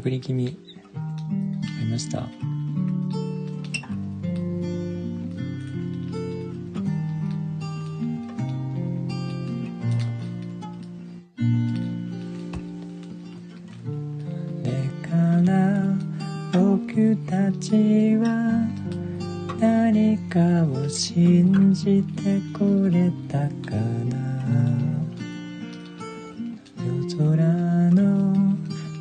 送り気味ありました。だから僕たちは誰かを信じてくれたかな。空の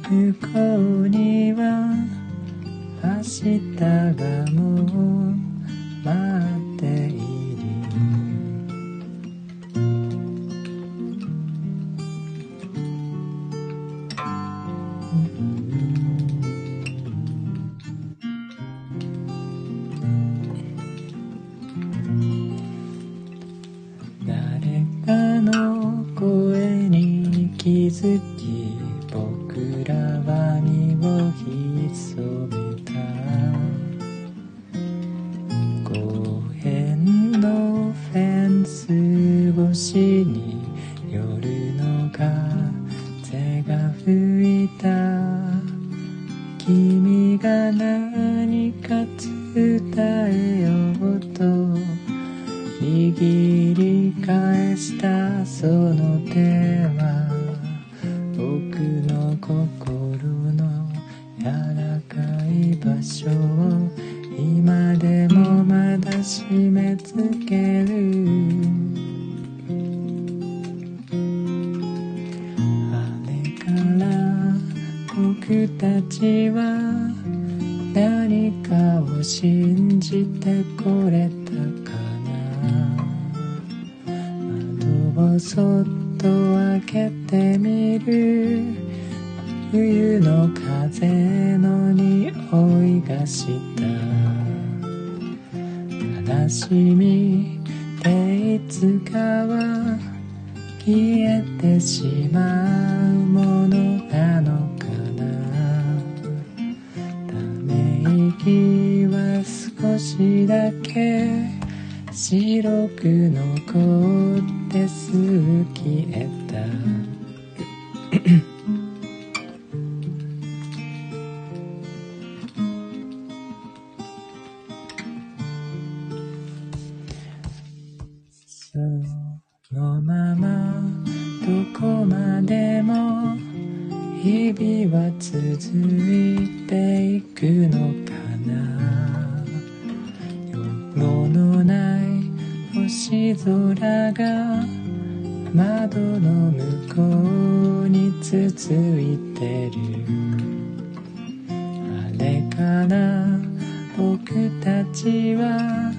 向こうには明日がもう待っている。誰かの声に気づき僕らは身を潜めた。公園のフェンス越しに夜の風が吹いた。君が何か伝えようと握り返したその手は僕の心の柔らかい場所を今でもまだ締め付ける。あれから僕たちは何かを信じてこれたかな。窓をそっと開けてみる。冬の風の匂いがした。悲しみっていつかは消えてしまうものなのかな。ため息は少しだけ白く残ってすぐ消えた。そのままどこまでも日々は続いていくのかな。夜のない星空が窓の向こうに続いてる。あれから僕たちは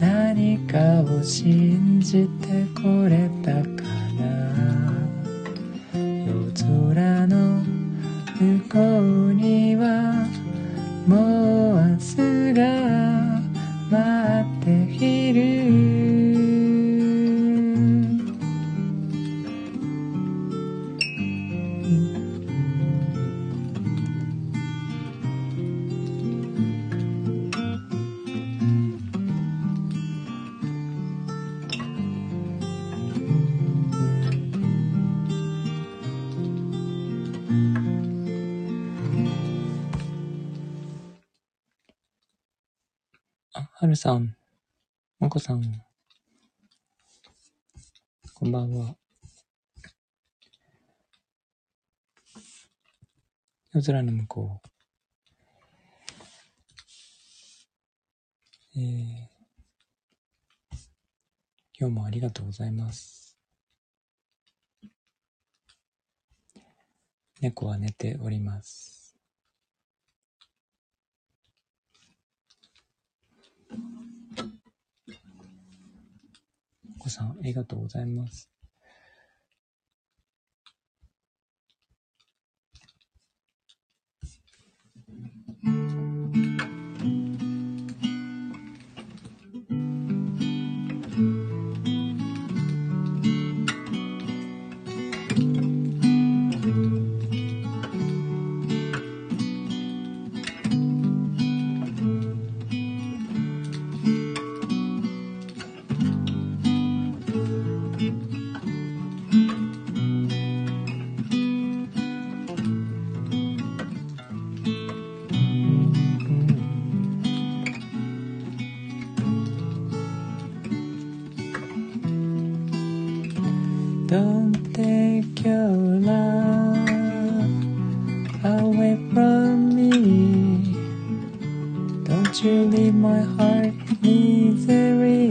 何かを信じてこれたかな。夜空の向こうにはもう明日が待っている。はるさん、もこさん、こんばんは。夜空の向こう。今日もありがとうございます。猫は寝ております。お子さんありがとうございます。away from me. Don't you leave my heart easily.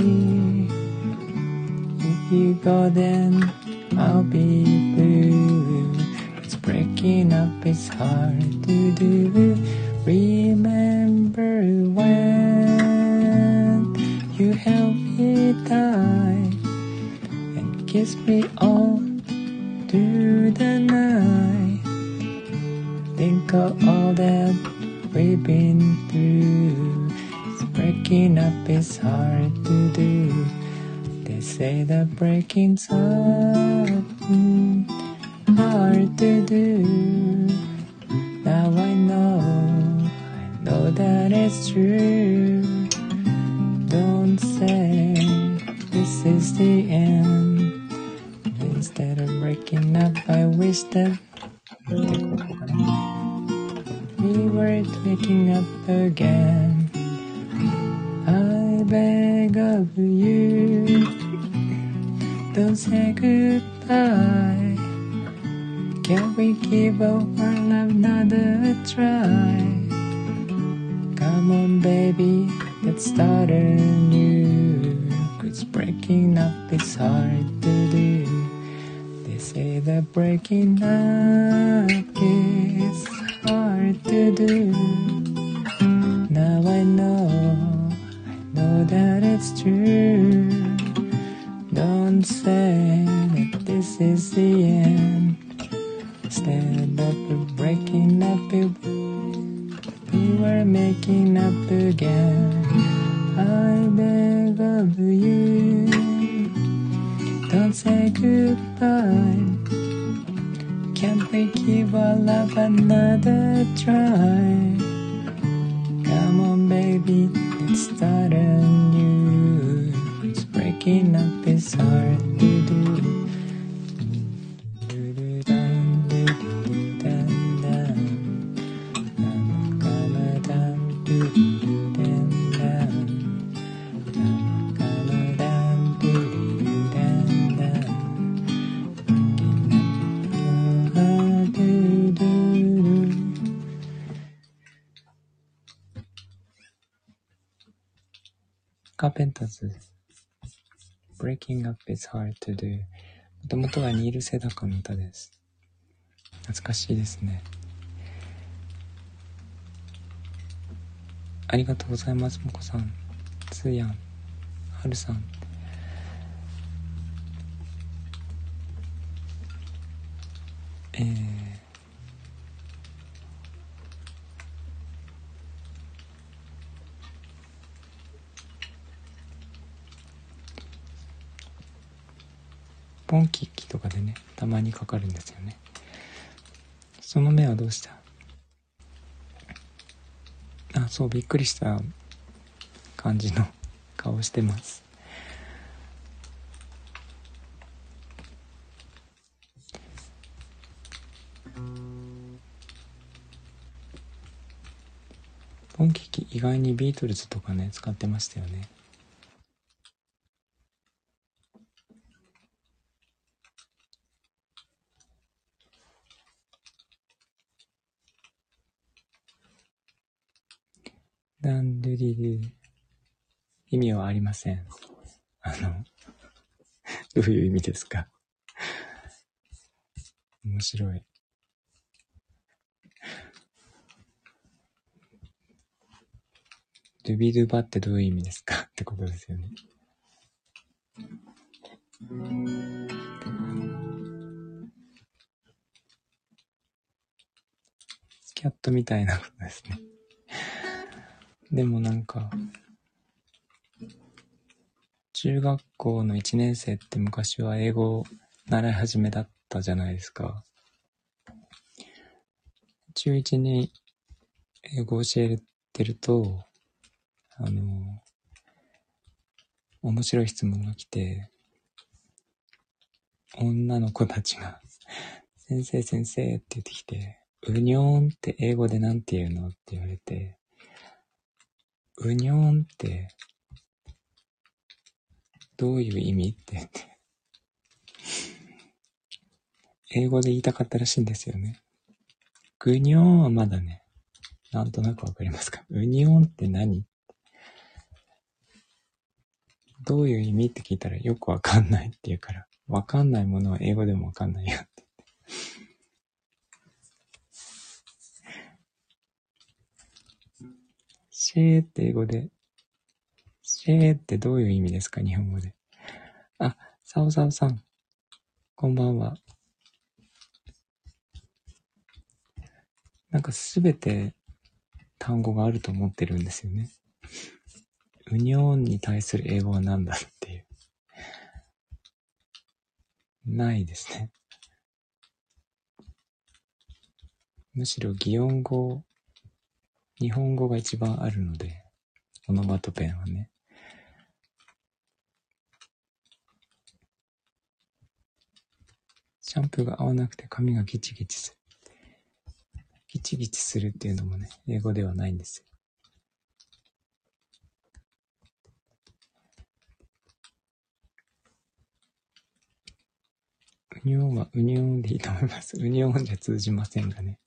If you go then I'll be blue. It's breaking up, it's hard to do. Remember when you held me tight and kissed me all through the night. Think of all that we've been through. It's breaking up, it's hard to do. They say that breaking's hard to do. Now I know that it's true. Don't say this is the end. Instead of breaking up, I wish that we were waking up again. I beg of you, don't say goodbye. Can we give our love another try? Come on baby, let's start anew. 'Cause breaking up is hard to do. They say that breaking up is hard to do. Now I know that it's true. Don't say that this is the end. Instead of breaking up, we were making up again. I beg of you, don't say goodbye. Can't we give our love another try? Come on baby, let's start anew. It's breaking up, it's hard to do.カーペンターズ Breaking up is hard to do。 もともとはニール・セダカの歌です。懐かしいですね。ありがとうございます。もこさん、つーやん、はるさん。ポンキッキとかでね、たまにかかるんですよね。その目はどうした？あ、そう、びっくりした感じの顔してます。ポンキッキ、意外にビートルズとかね、使ってましたよね。ダンドゥリル、意味はありません。どういう意味ですか？面白い。ドゥビドゥバってどういう意味ですかってことですよね。スキャットみたいなことですね。でもなんか中学校の1年生って昔は英語を習い始めだったじゃないですか。中1に英語を教えてると面白い質問が来て、女の子たちが先生先生って言ってきて、うにょーんって英語でなんて言うのって言われて、うにょーんってどういう意味って言って英語で言いたかったらしいんですよね。グニョーンはまだね、なんとなくわかりますか？ウニオンって何？どういう意味って聞いたらよくわかんないって言うから、わかんないものは英語でもわかんないよって。シェーって英語で、シェーってどういう意味ですか日本語で。あ、サオサオさんこんばんは。なんかすべて単語があると思ってるんですよね。ウニョーンに対する英語は何だっていう。ないですね。むしろ擬音語、日本語が一番あるので、オノマトペはね。シャンプーが合わなくて髪がギチギチする。ギチギチするっていうのもね、英語ではないんですよ。ウニョーンはウニョーンでいいと思います。ウニョーンじゃ通じませんがね。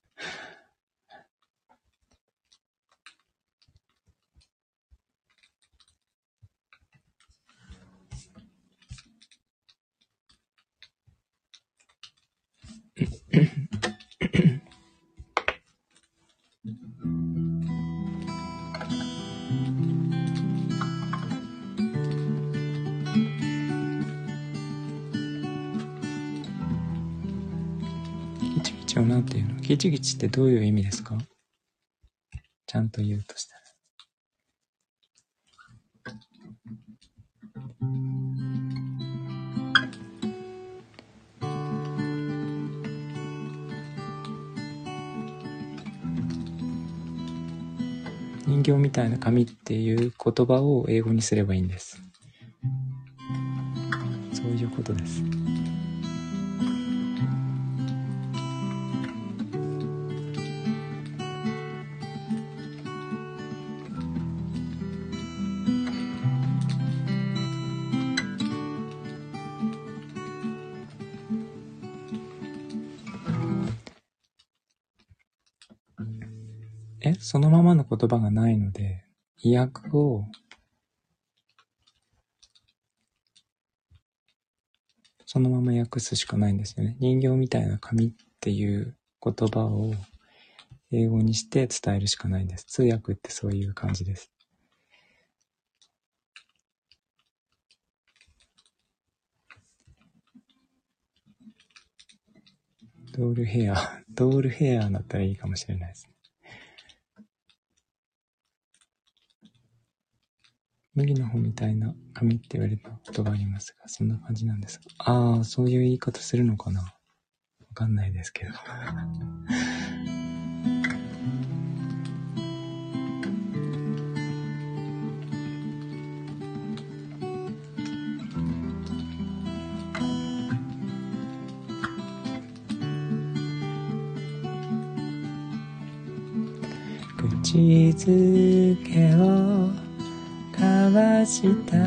ギチギチってどういう意味ですか？ちゃんと言うとしたら。人形みたいな髪っていう言葉を英語にすればいいんです。そういうことです。そのままの言葉がないので、意訳をそのまま訳すしかないんですよね。人形みたいな紙っていう言葉を英語にして伝えるしかないんです。通訳ってそういう感じです。ドールヘアだったらいいかもしれないですね。麦の方みたいな髪って言われたことがありますが、そんな感じなんです。ああ、そういう言い方するのかな？わかんないですけど。口づけを交わした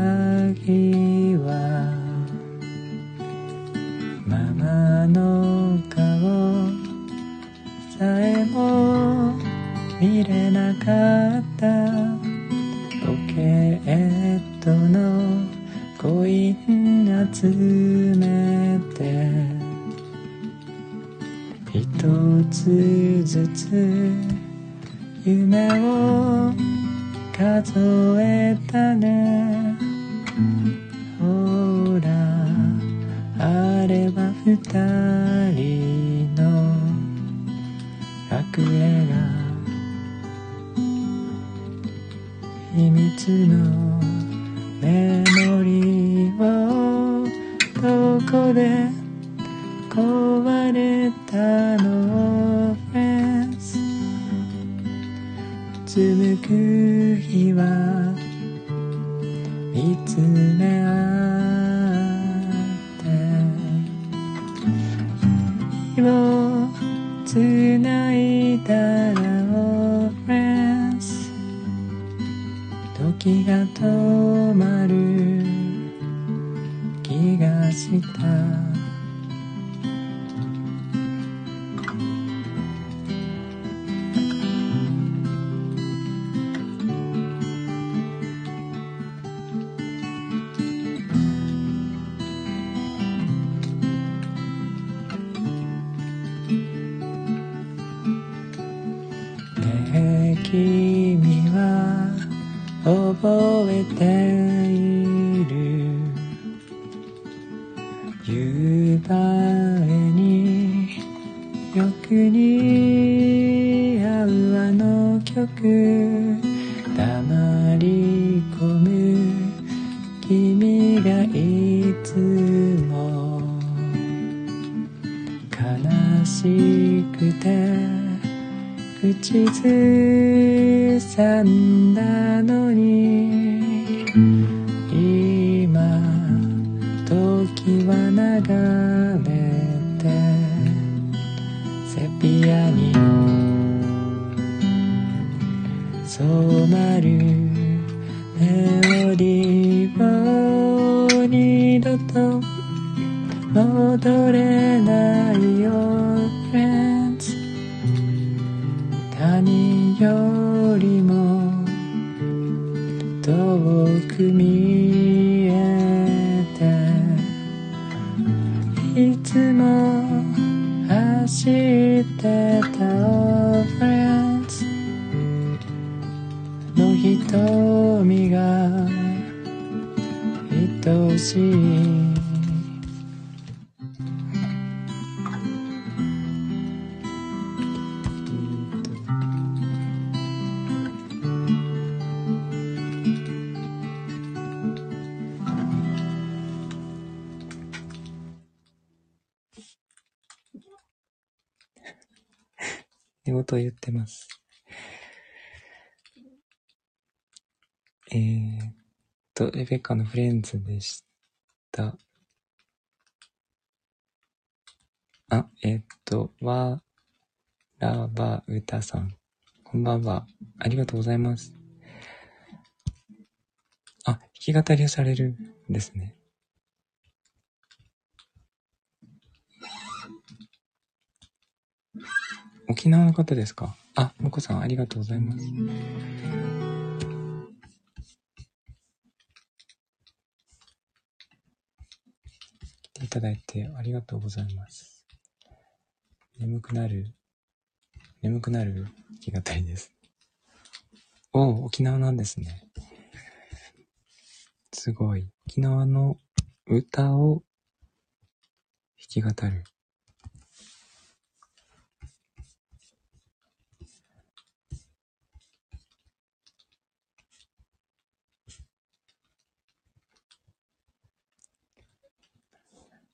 日はママの顔さえも見れなかったポケットのコイン集めて一つずつ夢を数えたね。ほらあれは二人の楽屋が秘密のメモリーをどこで壊れたの？フェンスつむく日は見つめ合って日をつないだらオフェンス時が止まる気がしたねえ君は覚えている？夕晴れによく似合うあの曲、黙り込む君がいつも悲しくて口ずさんだのに、今時は流れてセピアに染まるメロディーを二度と戻れないよ。何よりも遠く見えて、いつも走ってたオフレンスの瞳が愛しい。寝言言ってます。レベッカのフレンズでした。わらばうたさん。こんばんは。ありがとうございます。あ、弾き語りをされるんですね。沖縄の方ですか？あ、もこさんありがとうございます。来ていただいてありがとうございます。眠くなる弾き語りです。お、沖縄なんですね。すごい。沖縄の歌を弾き語る。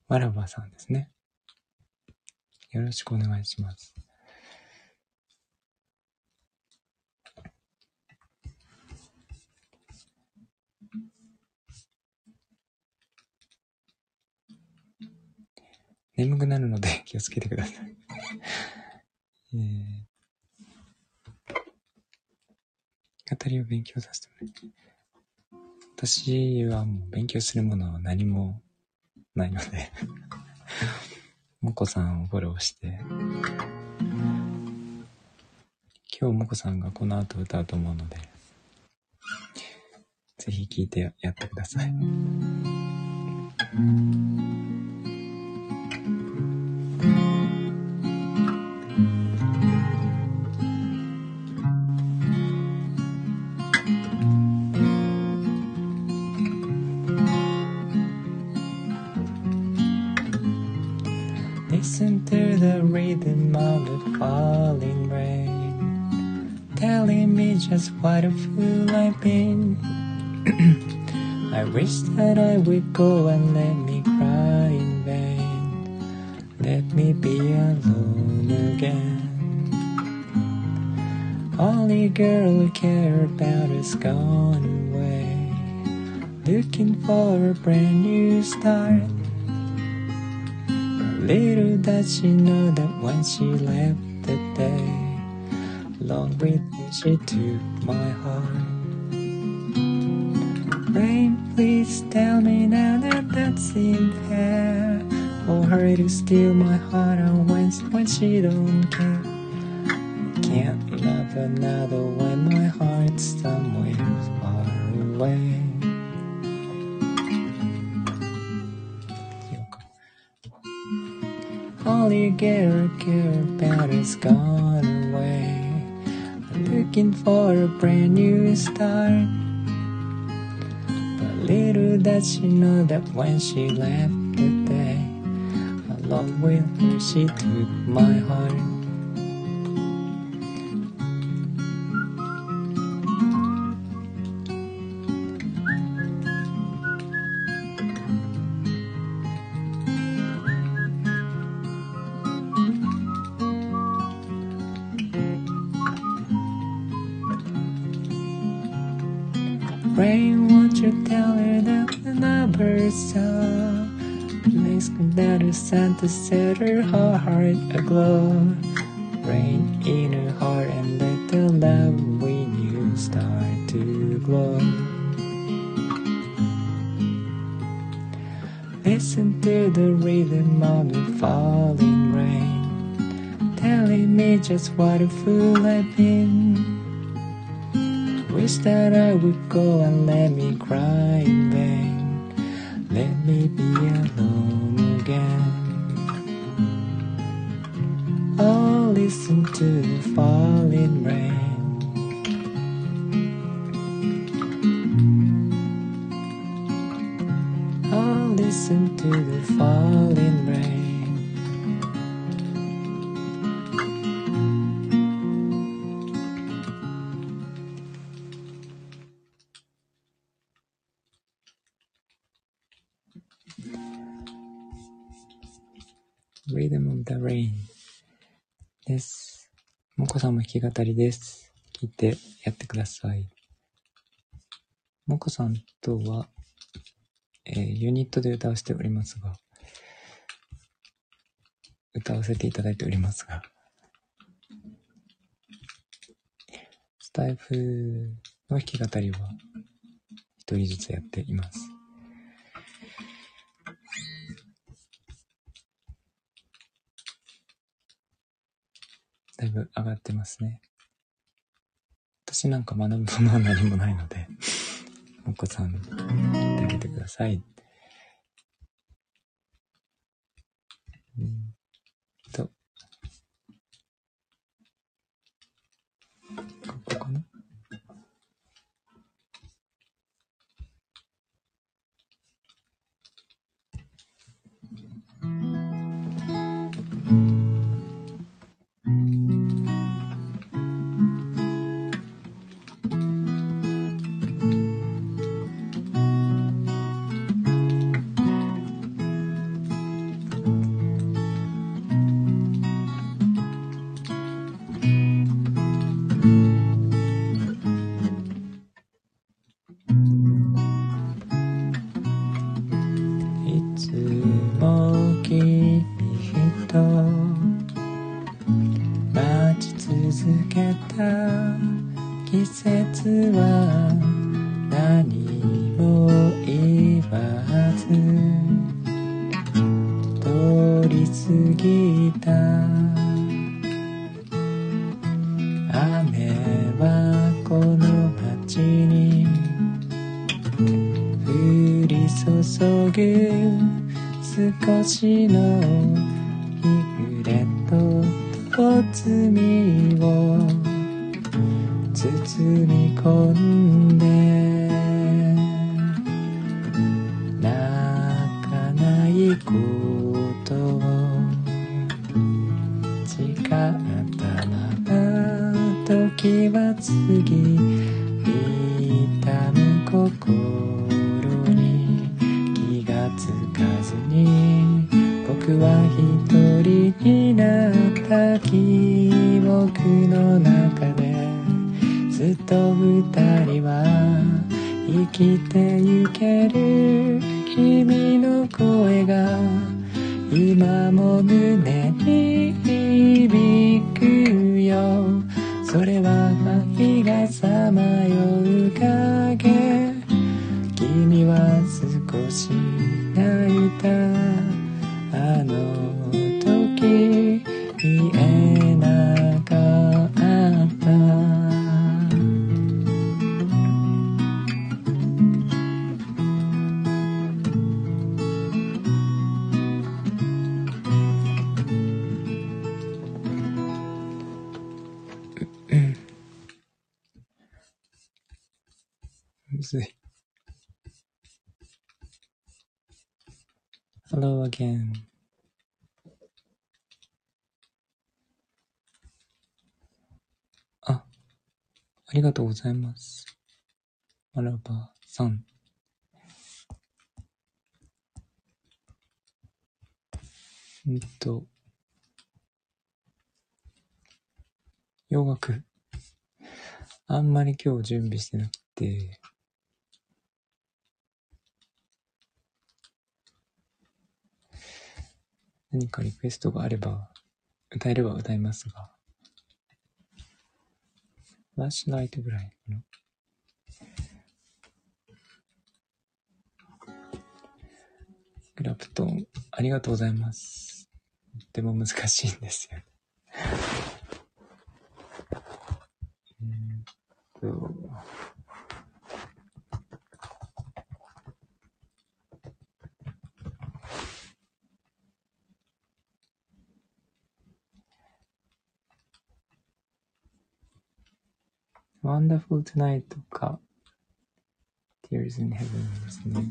わらばさんですね。よろしくお願いします。眠くなるので気をつけてください。語りを勉強させてもらって。私はもう勉強するものは何もないのでもこさんをフォローして、今日もこさんがこの後歌うと思うので、ぜひ聴いてやってください。Listen to the rhythm of the falling rain, telling me just what a fool I've been. I wish that I would go and let me cry in vain. Let me be alone again. Only girl who cared about has gone away, looking for a brand new start.Little did she know that when she left the day, along with her she took my heart. Rain, please tell me now that that's in there, or her to steal my heart when she don't care. I can't love another when my heart's somewhere far away.All you care about is gone away. looking for a brand new start. But little did she know that when she left the day, along with her she took my heart.Rain, won't you tell her that another song makes another sun to set her heart aglow. Rain in her heart and let the love we knew start to glow. Listen to the rhythm of the falling rain, telling me just what a fool I've been.Wish that I would go and let me cry in vain. Let me be alone again. Oh, listen to the falling rain.Oh, listen to the falling rain.Rhythm of the Rain です。もこさんも弾き語りです。聴いてやってください。もこさんとは、ユニットで歌わせておりますが、スタイフの弾き語りは一人ずつやっています。だいぶ上がってますね。私なんか学ぶものは何もないので、もこさんやってみてください。ここかな。ですね。Hello again. あ、ありがとうございます。マラバさん。洋楽。あんまり今日準備してなくて。何かリクエストがあれば、歌えれば歌いますが。フラッシュライトぐらいかな。グラプトン、ありがとうございます。とても難しいんですよね。Wonderful Tonight とか Tears in Heaven ですね。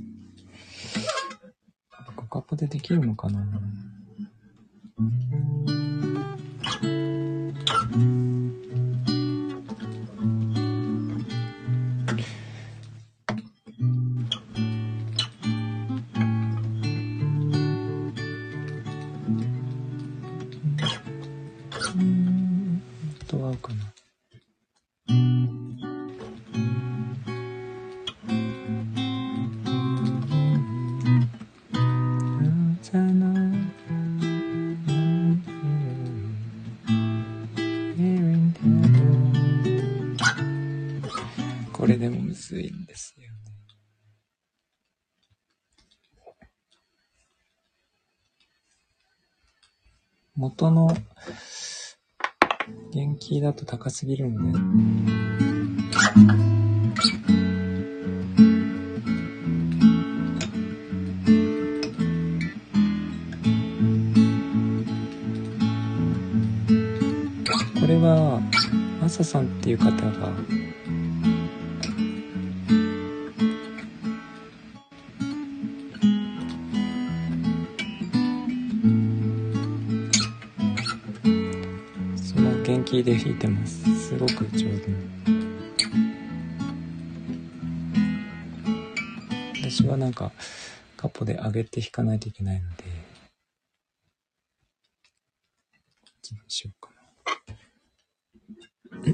ゴカポでできるのかな。元の元気だと高すぎるんで、これはマサさんっていう方がで弾いてます。すごく上手に。私はなんかカポで上げて弾かないといけないので、どうしようかな。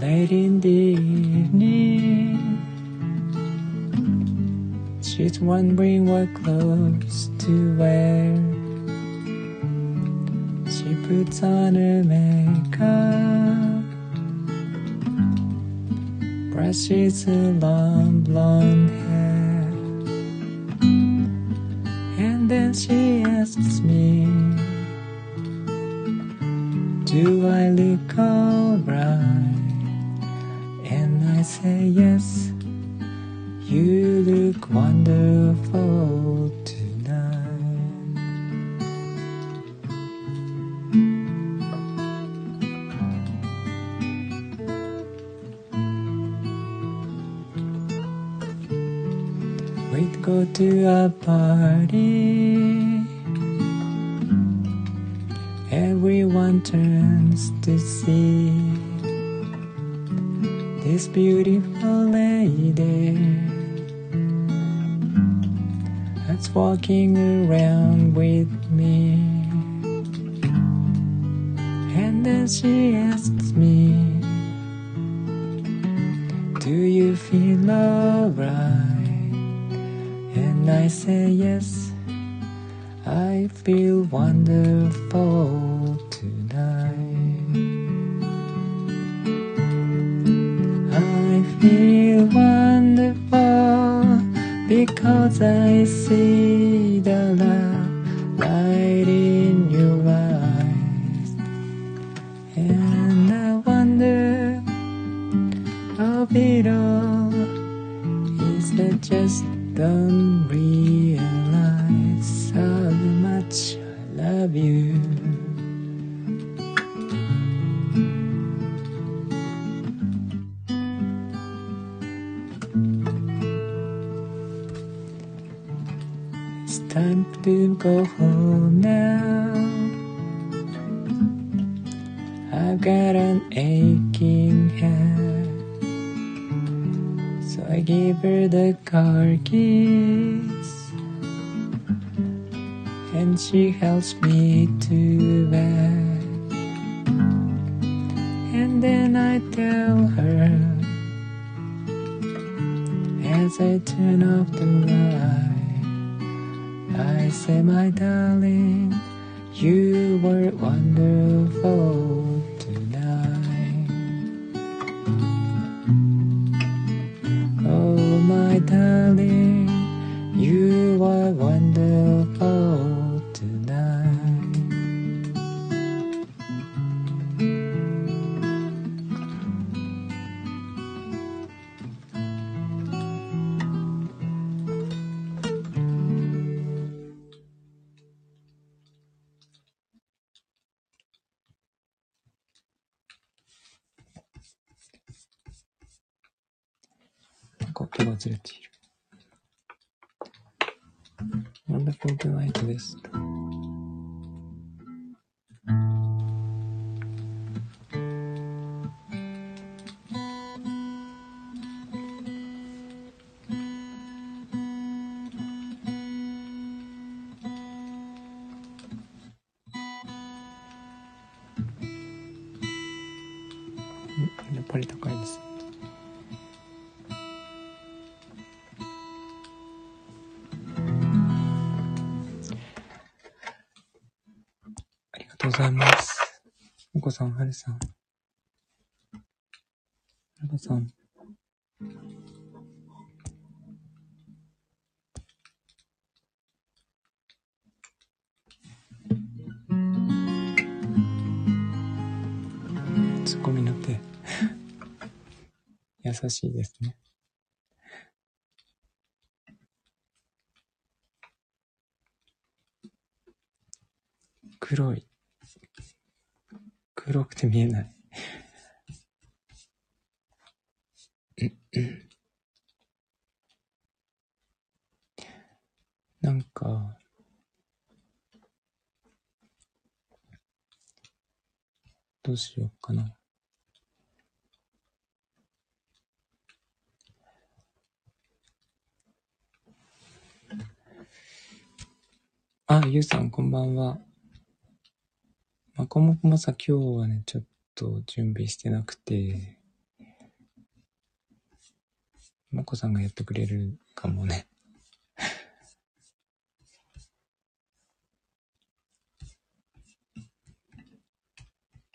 Late in the evening, she's wondering what clothes to wear. She puts on her makeup, brushes her long blonde hair, and then she asks me, "Do I look alright?"Say yes, you look wonderful tonight. We'd go to a party, everyone turns to see.This beautiful lady that's walking around with me, and then she asks me, "Do you I say yes, I feel wonderful tonight. I feel wonderful because I see the love light in your eyes. And I wonder of it all, is that just don't realize how much I love you. It's time to go home now. I've got an aching head, so I gave her the car keys, and she helps me to bed. And then I tell her, as I turn off the light, I say, my darling, you were wonderful tonight. Oh, my darling, you were wonderful音がずれている。ワンダフルトゥナイトです。やっぱり高いです。ありがとうございます。おこさん、はるさん、はるさん、ツッコミの手優しいですね。黒い。黒くて見えないなんかどうしようかな。あ、ゆうさんこんばんは。まこもこもさ、今日はね、ちょっと準備してなくて、まこさんがやってくれるかもね。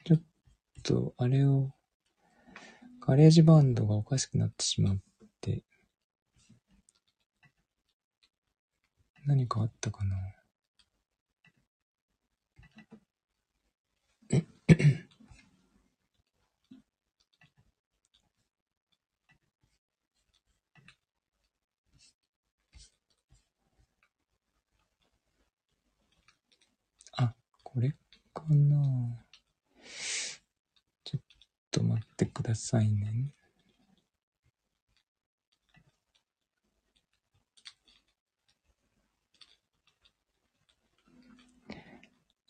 ちょっと、あれを、ガレージバンドがおかしくなってしまって、何かあったかな。あ、これかな。ちょっと待ってくださいね。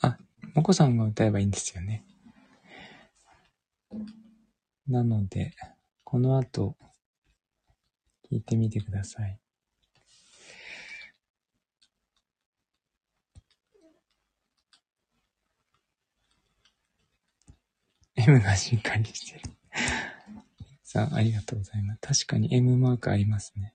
あ、もこさんが歌えばいいんですよね。なので、この後、聴いてみてください。M がしっかりしてる。さあ、ありがとうございます。確かに M マークありますね。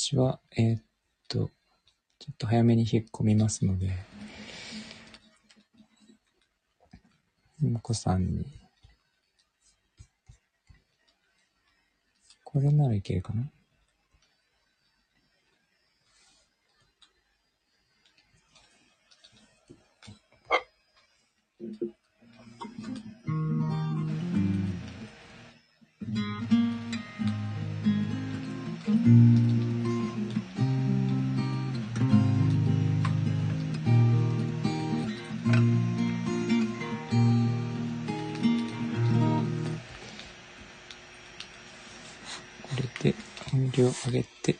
私は、ちょっと早めに引っ込みますので、もこさんに、これならいけるかな。音量上げて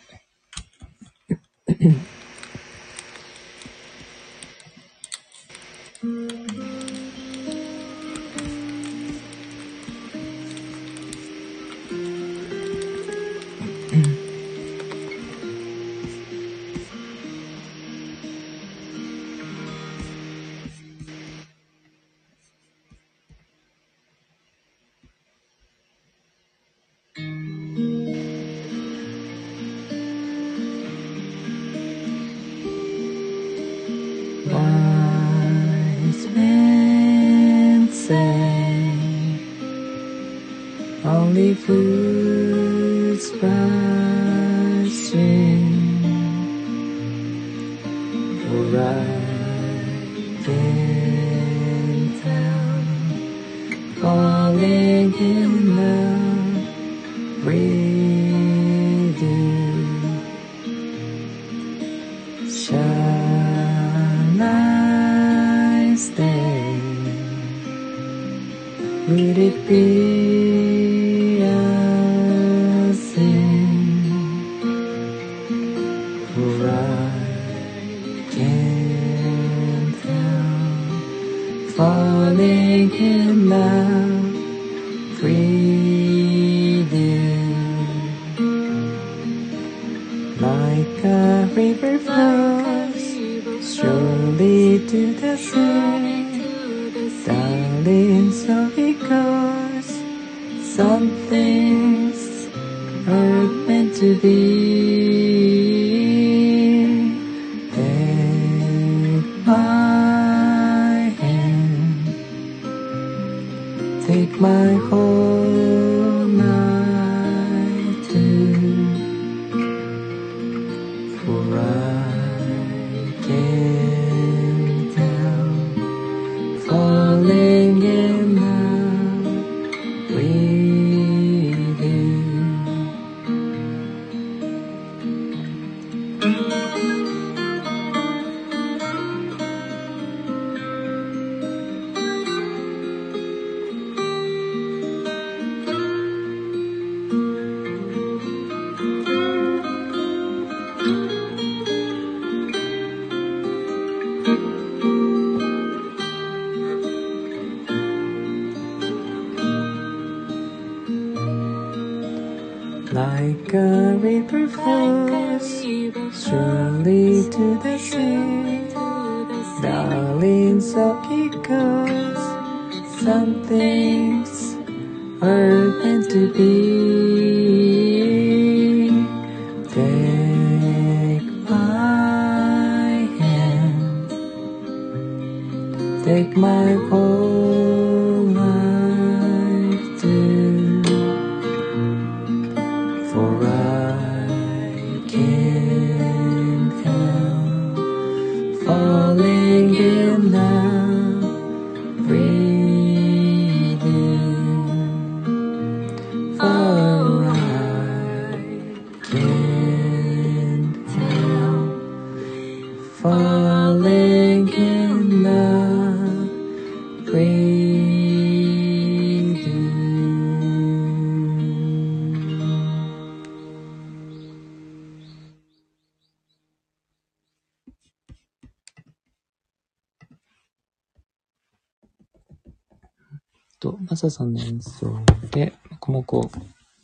マサさんの演奏でコモコ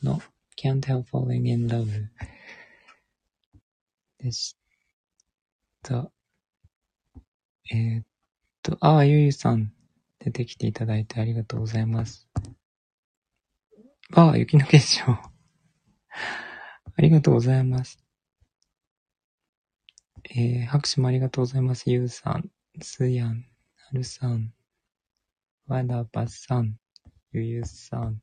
の Can't Help Falling in Love でした。ゆゆさん出てきていただいてありがとうございます。雪の結晶ありがとうございます。拍手もありがとうございます。ゆうさん、すやん、なるさん、わらばさん、ゆゆさん。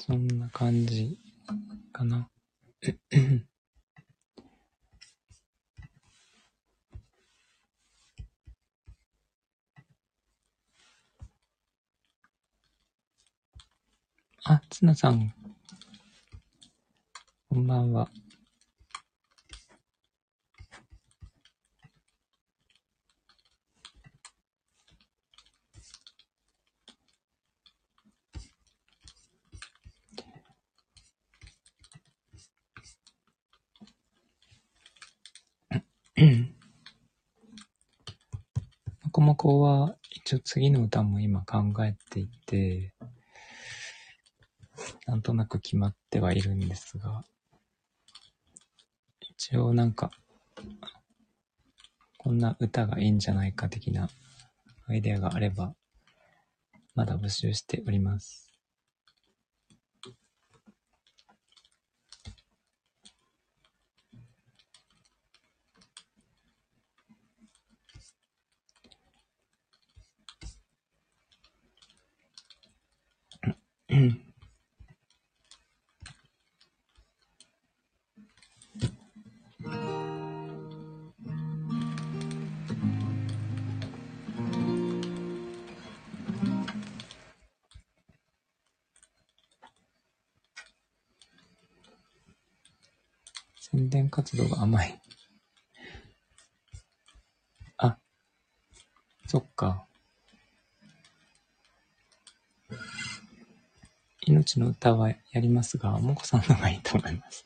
そんな感じかな。あ、ツナさん。こんばんは。もこもこは一応次の歌も今考えていて、なんとなく決まってはいるんですが、一応なんかこんな歌がいいんじゃないか的なアイデアがあればまだ募集しております。宣伝活動が甘い。あ、そっか。命の歌はやりますが、もこさんのがいいと思います。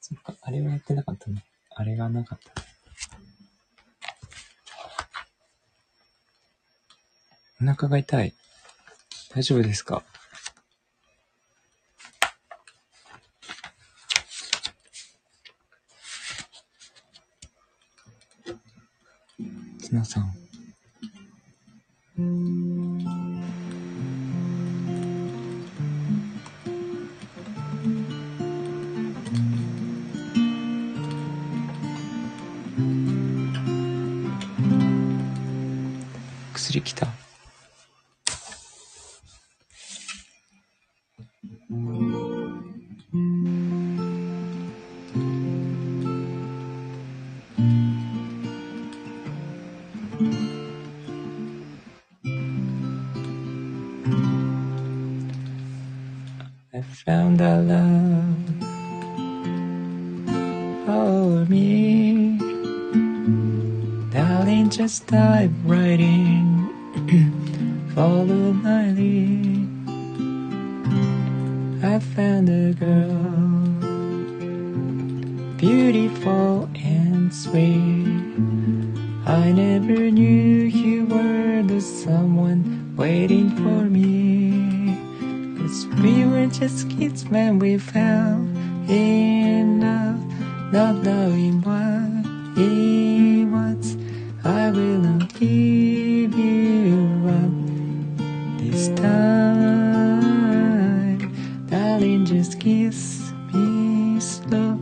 そっか、あれはやってなかったね。あれがなかったね。お腹が痛い。大丈夫ですか？皆さん。薬きた。Just type writing, follow my lead. I found a girl, beautiful and sweet. I never knew you were the someone waiting for me. 'Cause we were just kids when we fell in love, not knowing what it was.I will not give you up this time. Darling, just kiss me slow.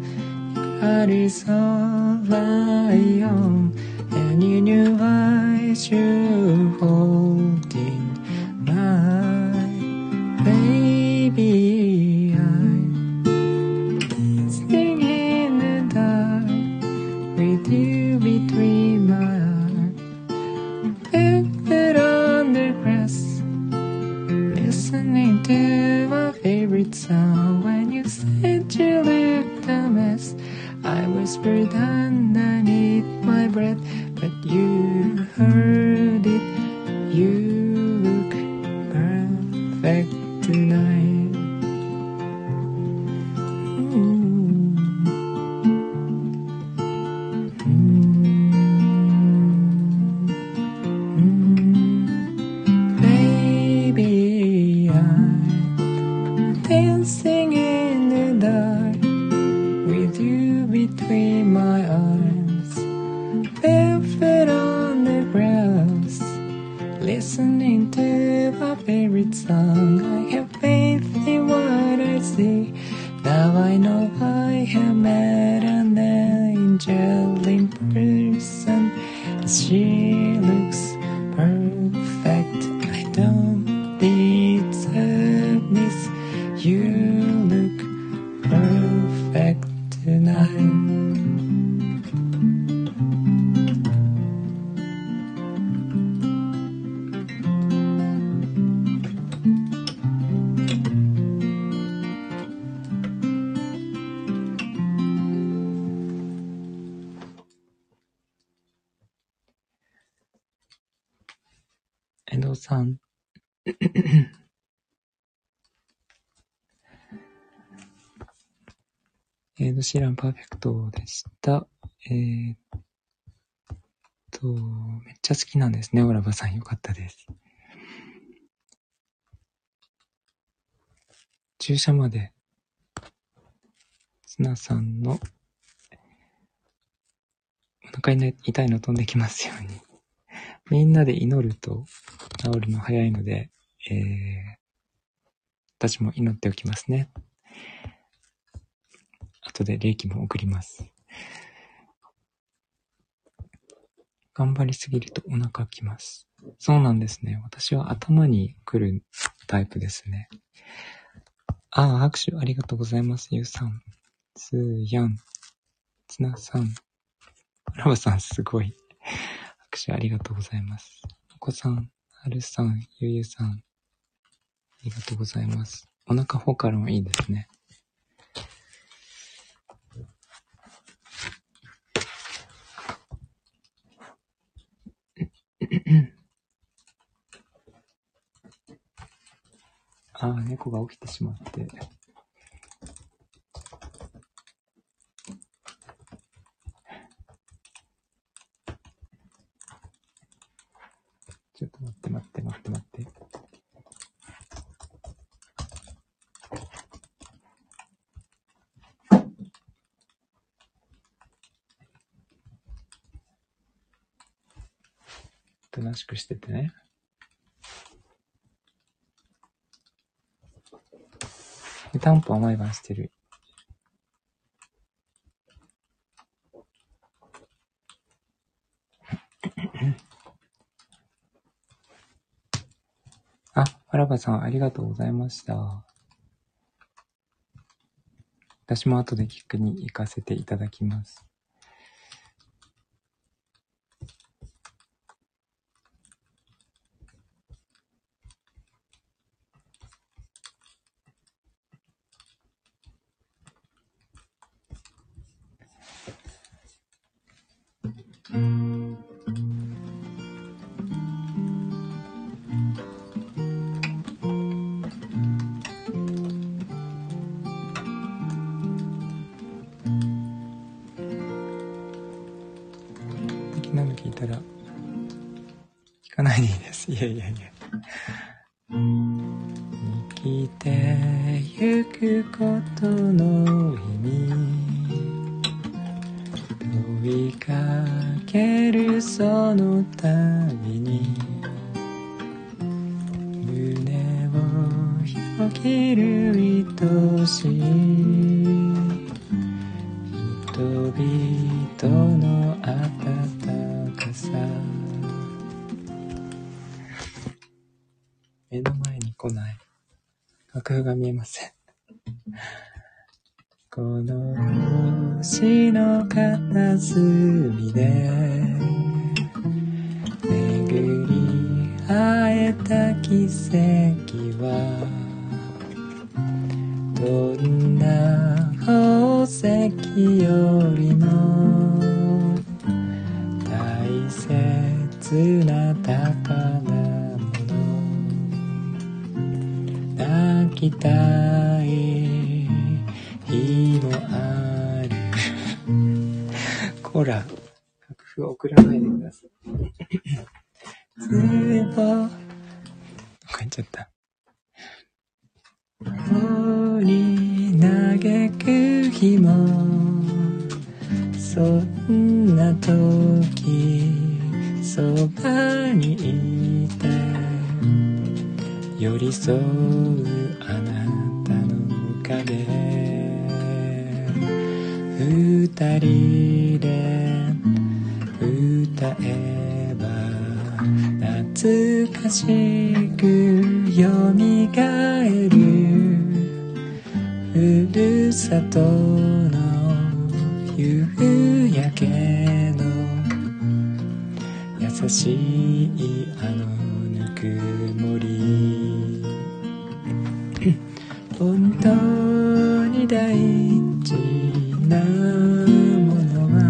Your heart is all I own, and in your eyes you're holding my baby. I'm staying in the dark with you between my eyes.Listening to my favorite song. When you said you looked a mess, I whispered underneath my breath, but you heard it. You look perfect tonight. Dancing in the dark with you between my arms, barefoot on the ground. that song. I have faith in what I see. Now I know I have met an angel in person. She looks perfect. I don't deserve this. You look perfect tonight.江戸さん江戸シランパーフェクトでした。めっちゃ好きなんですね、オラバさん。よかったです。注射まで砂さんのお腹痛いの飛んできますように。みんなで祈ると治るの早いので、私も祈っておきますね。後で礼記も送ります。頑張りすぎるとお腹きます。そうなんですね。私は頭に来るタイプですね。ああ、拍手ありがとうございます。ゆうさん、すーやん、つなさん、ラバさん、すごい。拍手ありがとうございます。お子さん、はるさん、ゆうゆうさん、ありがとうございます。お腹ほかるもいいですね。ああ、猫が起きてしまって。ちょっと待って。おとなしくしててね。タンポは毎晩してる。アラバさん、ありがとうございました。私も後でキックに行かせていただきます。生きてゆくことの意味、問いかけるそのたびに胸をよぎる愛しい人々の温かさ。目の前に来ない楽譜が見えません。この星の片隅で巡り会えた奇跡はどんな宝石よりも大切な宝。泣きたい日もある。こら、楽譜送らないでください。どっか行っちゃった。放り嘆く日もそんな時そばにいて寄り添うあなたの影、二人で歌えば懐かしくよみがえる、ふるさとの夕焼けの優しいあのぬくもり本当に大事なものは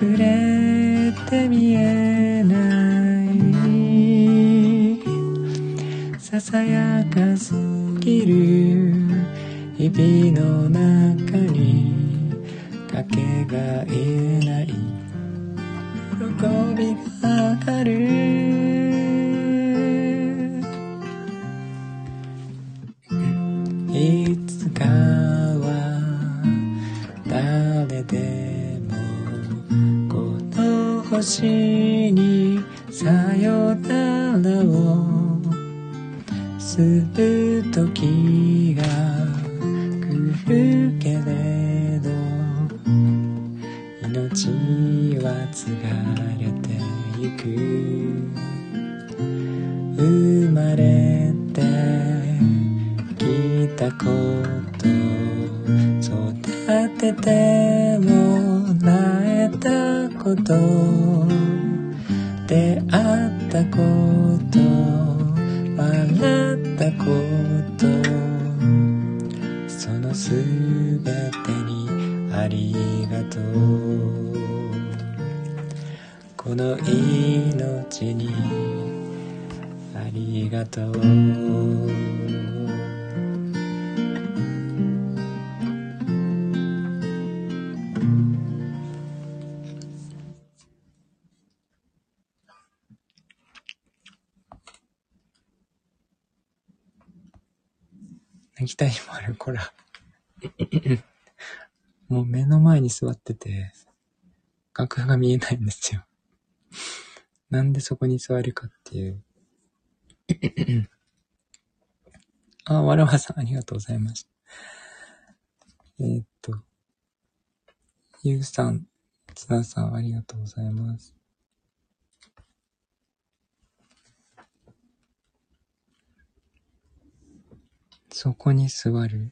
隠れて見えない、ささやかすぎる日々の中にかけがえない喜びがある、いつかは誰でもこの星にさよならをする時が来るけれど、命は継がれてゆく、生まれてきたこと育ててもらえたこと、出会ったこと、笑ったこと、そのすべてにありがとう。この命にありがとう。泣きたいもあるこら。もう目の前に座ってて楽譜が見えないんですよ。なんでそこに座るかっていうあ、わらわさんありがとうございました。ゆうさん、つなさんありがとうございます。そこに座る、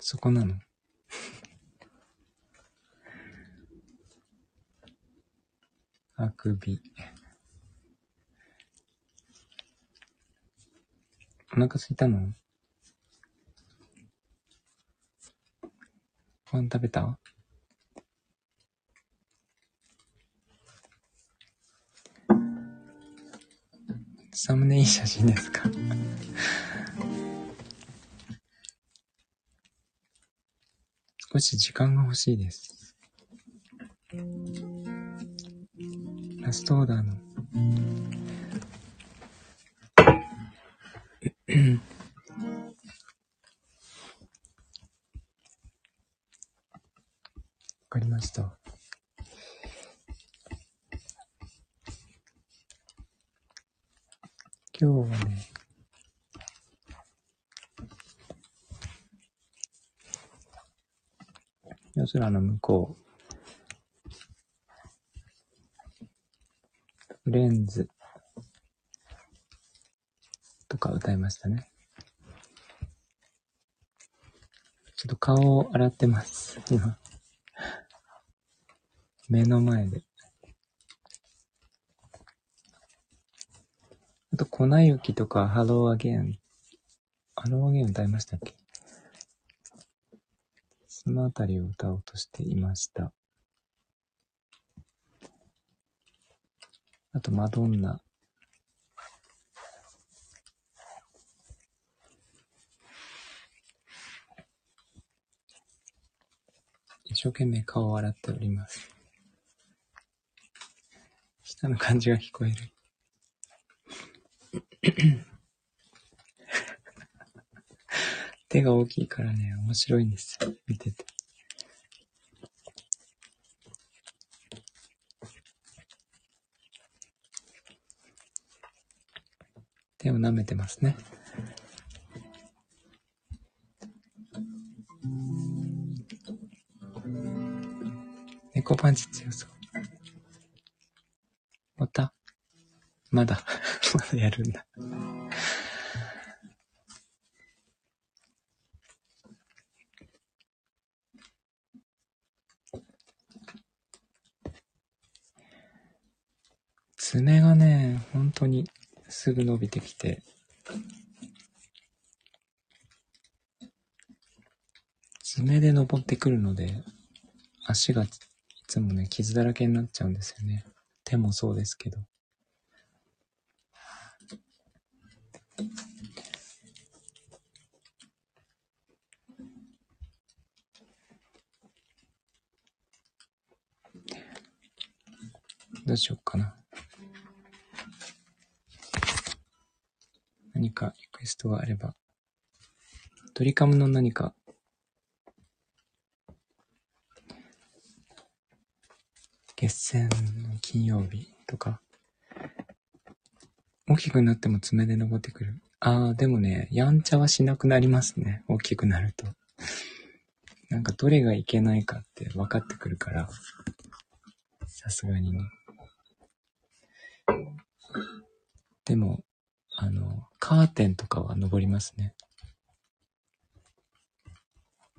そこなのあくび。お腹すいたの？ご飯食べた？サムネいい写真ですか少し時間が欲しいです。ラストオーダーのわかりました。今日はね、夜空の向こう、レンズとか歌いましたね。ちょっと顔を洗ってます今目の前で。あと粉雪とかハローアゲイン、ハローアゲイン歌いましたっけ。そのあたりを歌おうとしていました。あとマドンナ。一生懸命顔を洗っております。舌の感じが聞こえる。手が大きいからね、面白いんですよ、見てて。舐めてますね。猫パンチ強そう。またまだまだやるんだ。爪がね、本当にすぐ伸びてきて、爪で登ってくるので、足がいつもね、傷だらけになっちゃうんですよね。手もそうですけど。どうしようかな。何かリクエストがあれば、ドリカムの何か月戦の金曜日とか、大きくなっても爪で登ってくる。ああ、でもね、やんちゃはしなくなりますね、大きくなると。なんかどれがいけないかって分かってくるから、さすがにね。でもカーテンとかは登りますね、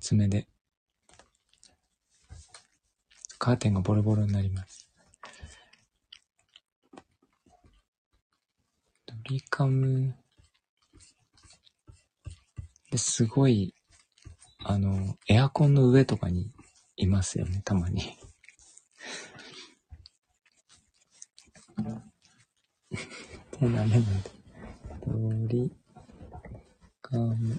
爪で。カーテンがボロボロになります。ドリカムですごいエアコンの上とかにいますよね、たまに。手舐めないで。ドリカム。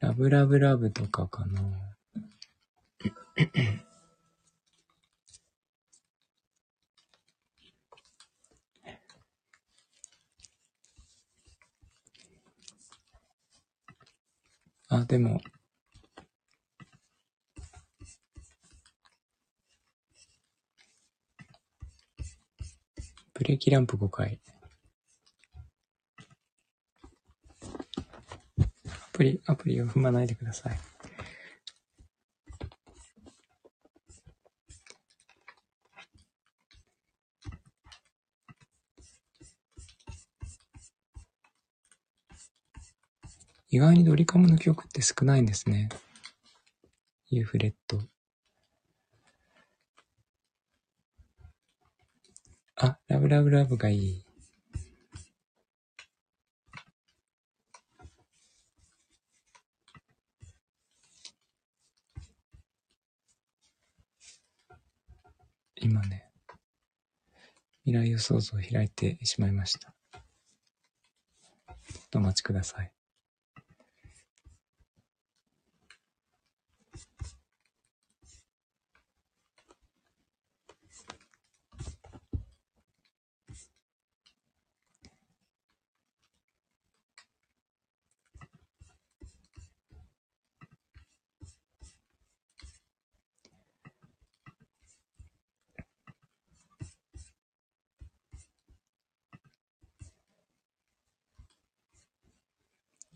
ラブラブラブとかかな。あ、でもブレーキランプ5回、アプリを踏まないでください。意外にドリカムの曲って少ないんですね。ユーフレット。あ、ラブラブラブがいい。今ね、未来予想図を開いてしまいました。ちょっとお待ちください。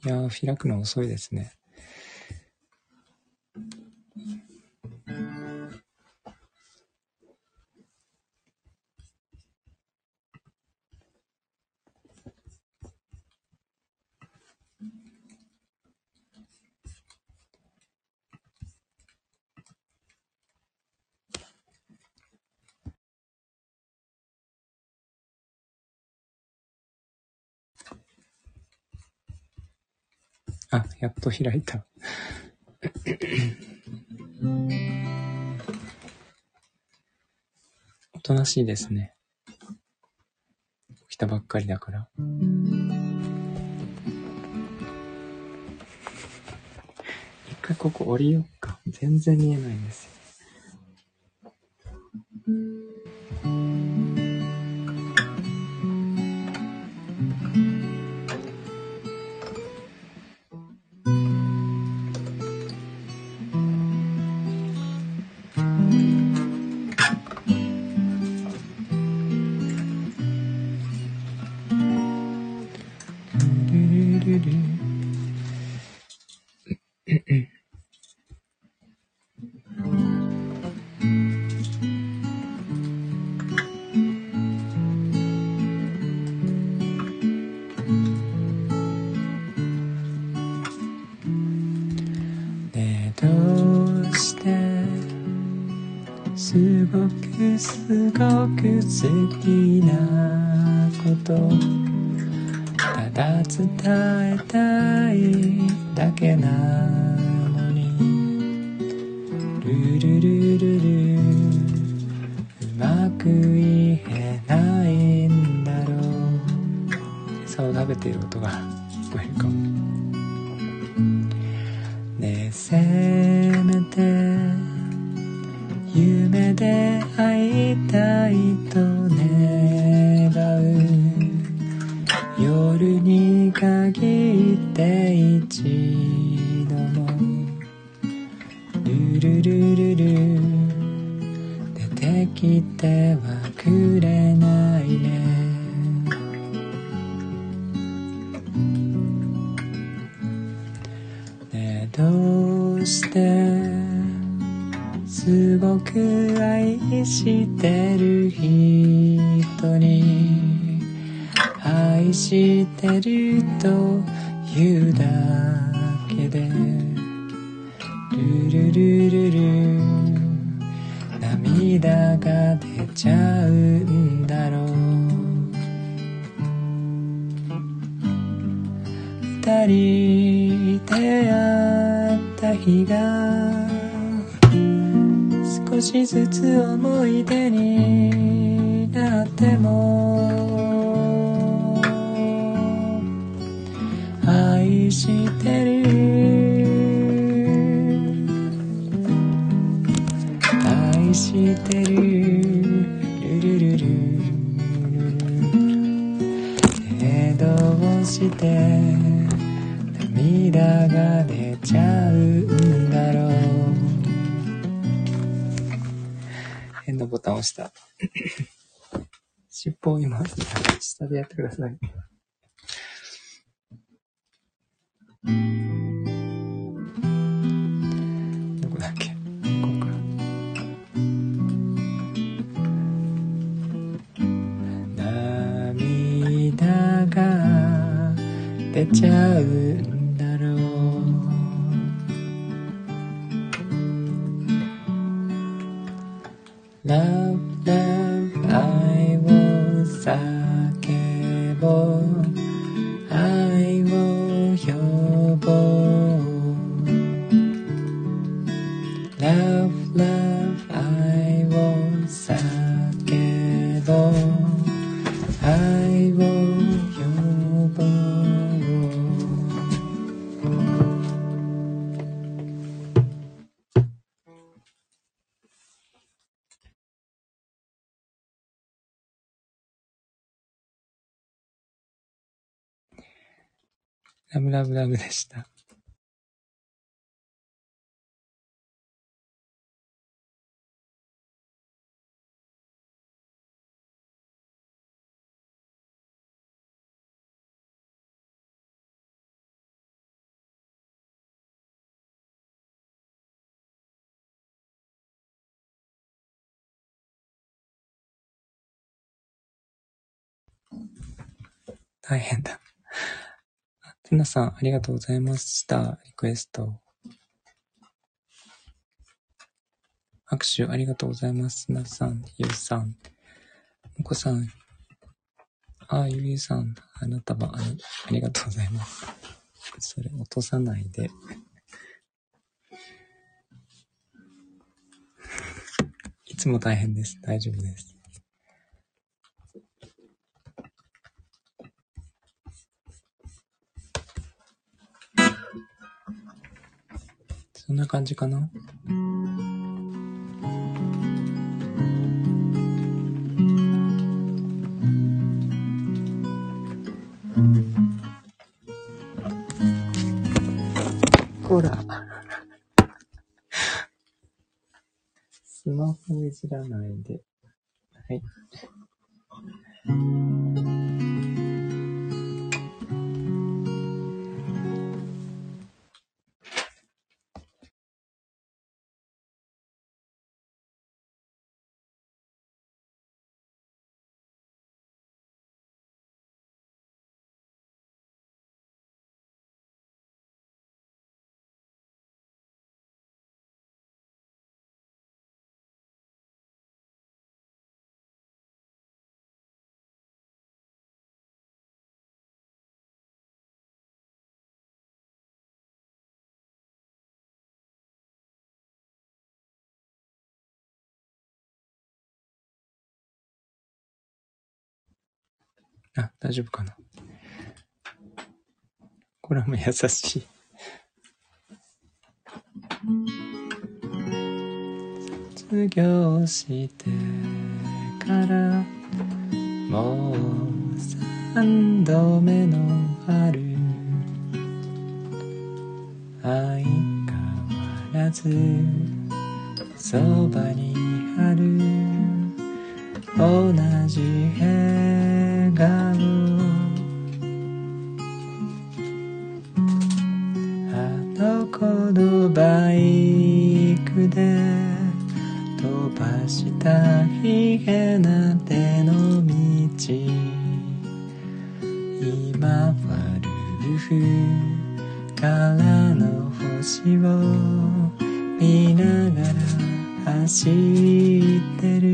いやー、開くの遅いですね。あ、やっと開いた。おとなしいですね。起きたばっかりだから。一回ここ降りよっか。全然見えないんですよ。ねえ、どうしてすごくすごく好きなことただ伝えたいだけなのに、ルルルルル、うまく言えないんだろう。餌を食べている音が聞こえるかも。ねえ、せめて夢で会いたいと願う夜に限って一度も、ルルルルル、出てきてはくれないね。ねえ、どうしてすごく愛してる人に愛してるというだけで、ルルルルル、涙が出ちゃうんだろう。二人出会った日が少しずつ思い出になっても、愛してる。愛してる。ルルルルル。ねえ、どうして涙が出ちゃうんだろう。変なボタン押した。尻尾を今下でやってください。どこだっけ、ここか。涙が出ちゃうんだろう。 Love, love, 愛を叫ぼう、愛を呼ぼう。 Love, love, 愛を叫ぼう、愛を呼ぼう。ラブラブラブでした。大変だ。テナさん、ありがとうございました。リクエスト。拍手、ありがとうございます。なさん、ゆうさん、もこさん、ゆうさん、花束、ありがとうございます。それ、落とさないで。いつも大変です。大丈夫です。そんな感じかな。ほらスマホいじらないで。はい、あ、大丈夫かな。これはもう優しい。卒業してからもう3度目の春、相変わらずそばにある同じ笑顔、あの子のバイクで飛ばしたひげなんての道、今はルルフからの星を見ながら走ってる、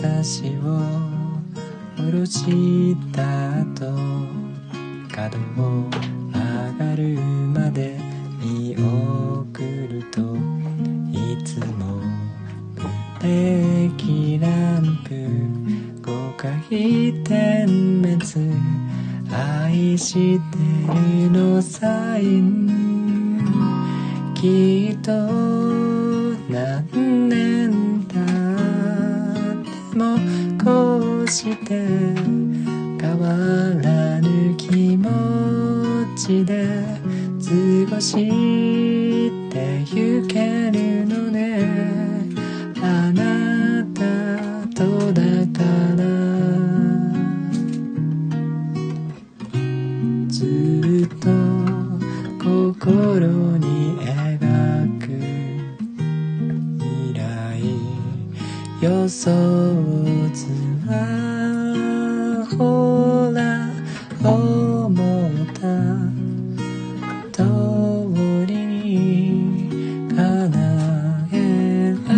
私を下ろした後角を曲がるまで見送ると、いつも無敵ランプ5回点滅、愛してるのサイン、きっと何年経ってもこうして変わらぬ気持ちで過ごしてゆけるのね、あなたとだから心に描く未来予想図はほら思った通りに叶えら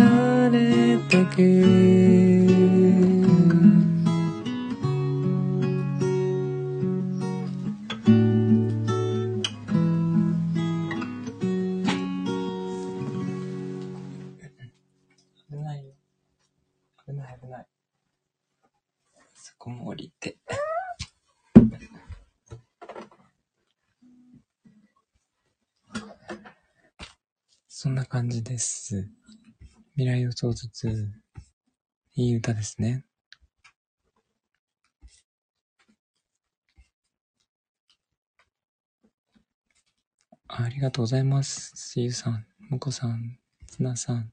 れてく、そんな感じです。未来予想図2、いい歌ですね。ありがとうございます。ゆうさん、もこさん、つなさん。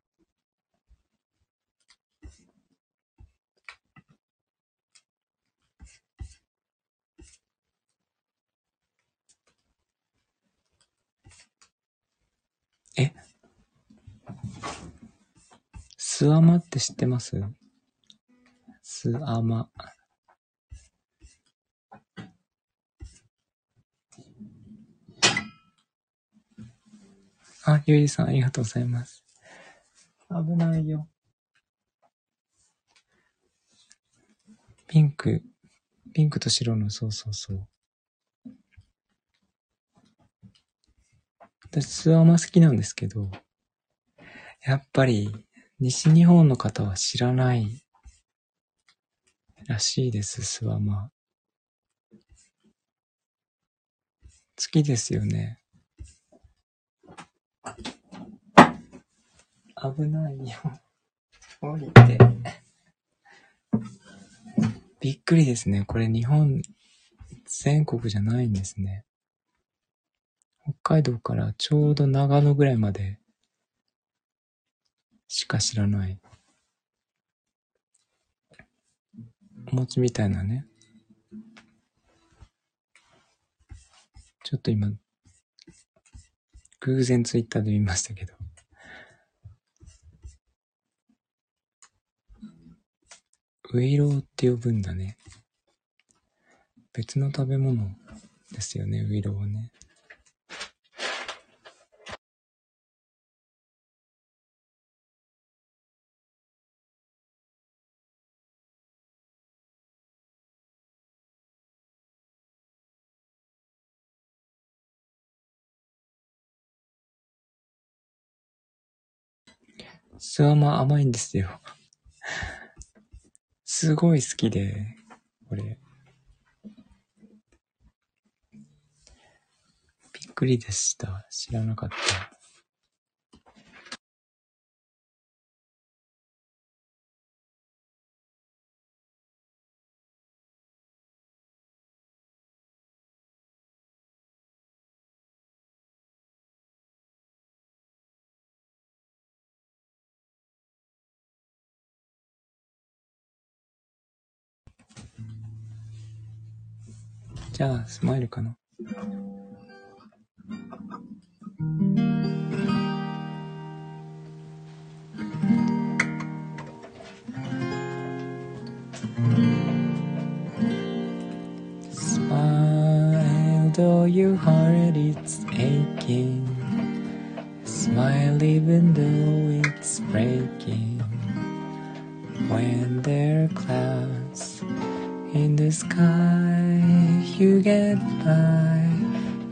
え？スアマって知ってます？スアマ。あ、ゆいさんありがとうございます。危ないよ。ピンクと白の、そうそうそう。私、スアマ好きなんですけど、やっぱり、西日本の方は知らないらしいです、スワマ。好きですよね。危ないよ。降りて。びっくりですね。これ日本、全国じゃないんですね。北海道からちょうど長野ぐらいまで。しか知らないお餅みたいなね。ちょっと今偶然ツイッターで見ましたけど、ウイローって呼ぶんだね。別の食べ物ですよね、ウイローはね。スワマ甘いんですよすごい好きで、これ。びっくりでした。知らなかった。じゃあスマイルかな。Smile, though your heart is aching. Smile, even though it's breaking. When there are clouds in the sky.You get by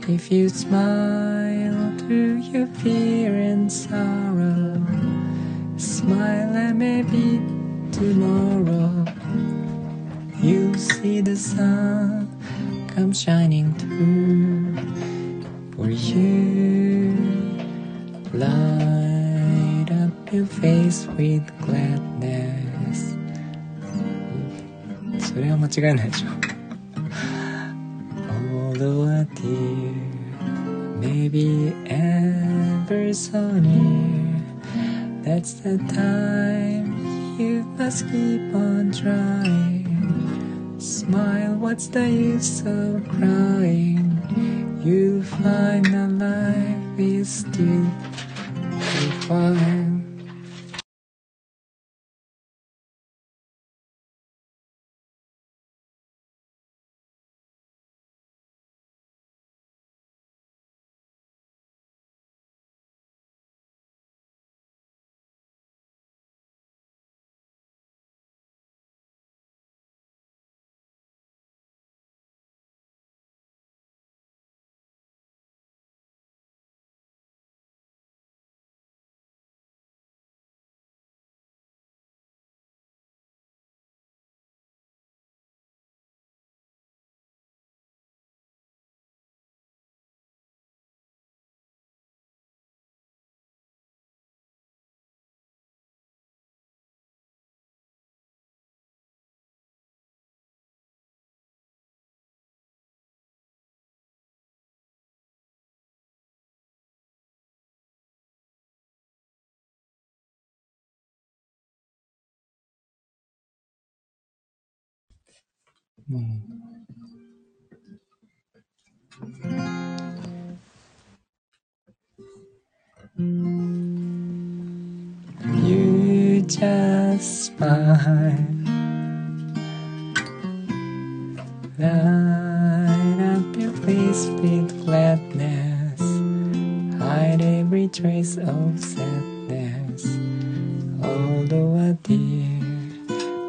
if you smile through your fear and sorrow. Smile and maybe tomorrow you'll see the sun come shining through for you. Light up your face with gladness. それは間違いないでしょ。Although a tear may be ever so near, that's the time you must keep on trying. Smile, what's the use of crying? You'll find that life is still fine.You just smile, light up your face with gladness, hide every trace of sadness, although a tear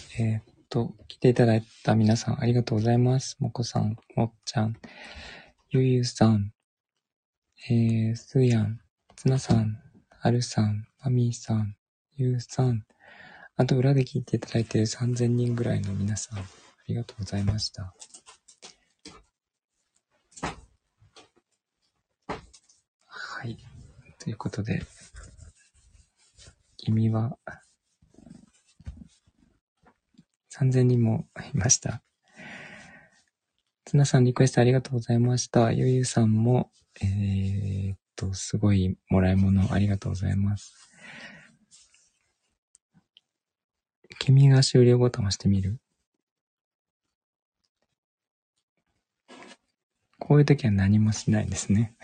来ていただいた皆さんありがとうございます。もこさん、もっちゃん、ゆうゆうさん、すやん、つなさん、あるさん、まみーさん、ゆうさん、あと裏で聞いていただいている3000人ぐらいの皆さん、ありがとうございました。はい。ということで、君は、3000人もいました。つなさんリクエストありがとうございました。ゆうゆうさんも、すごいもらい物ありがとうございます。君が終了ボタンを押してみる？こういう時は何もしないんですね。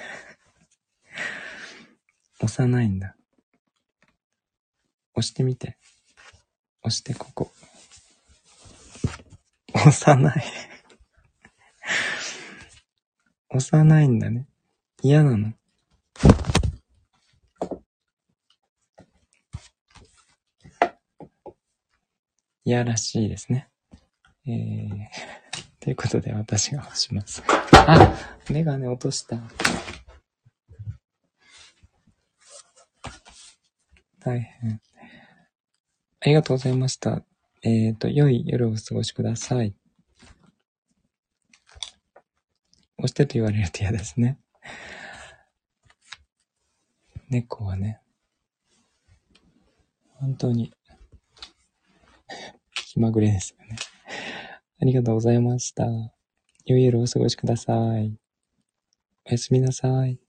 押さないんだ。押してみて。押してここ。押さない。押さないんだね。嫌なの。嫌らしいですね。ということで私が押します。あ、メガネ落とした。大変。ありがとうございました。良い夜をお過ごしください。押してと言われると嫌ですね。猫はね、本当に気まぐれですよね。ありがとうございました。良い夜をお過ごしください。おやすみなさい。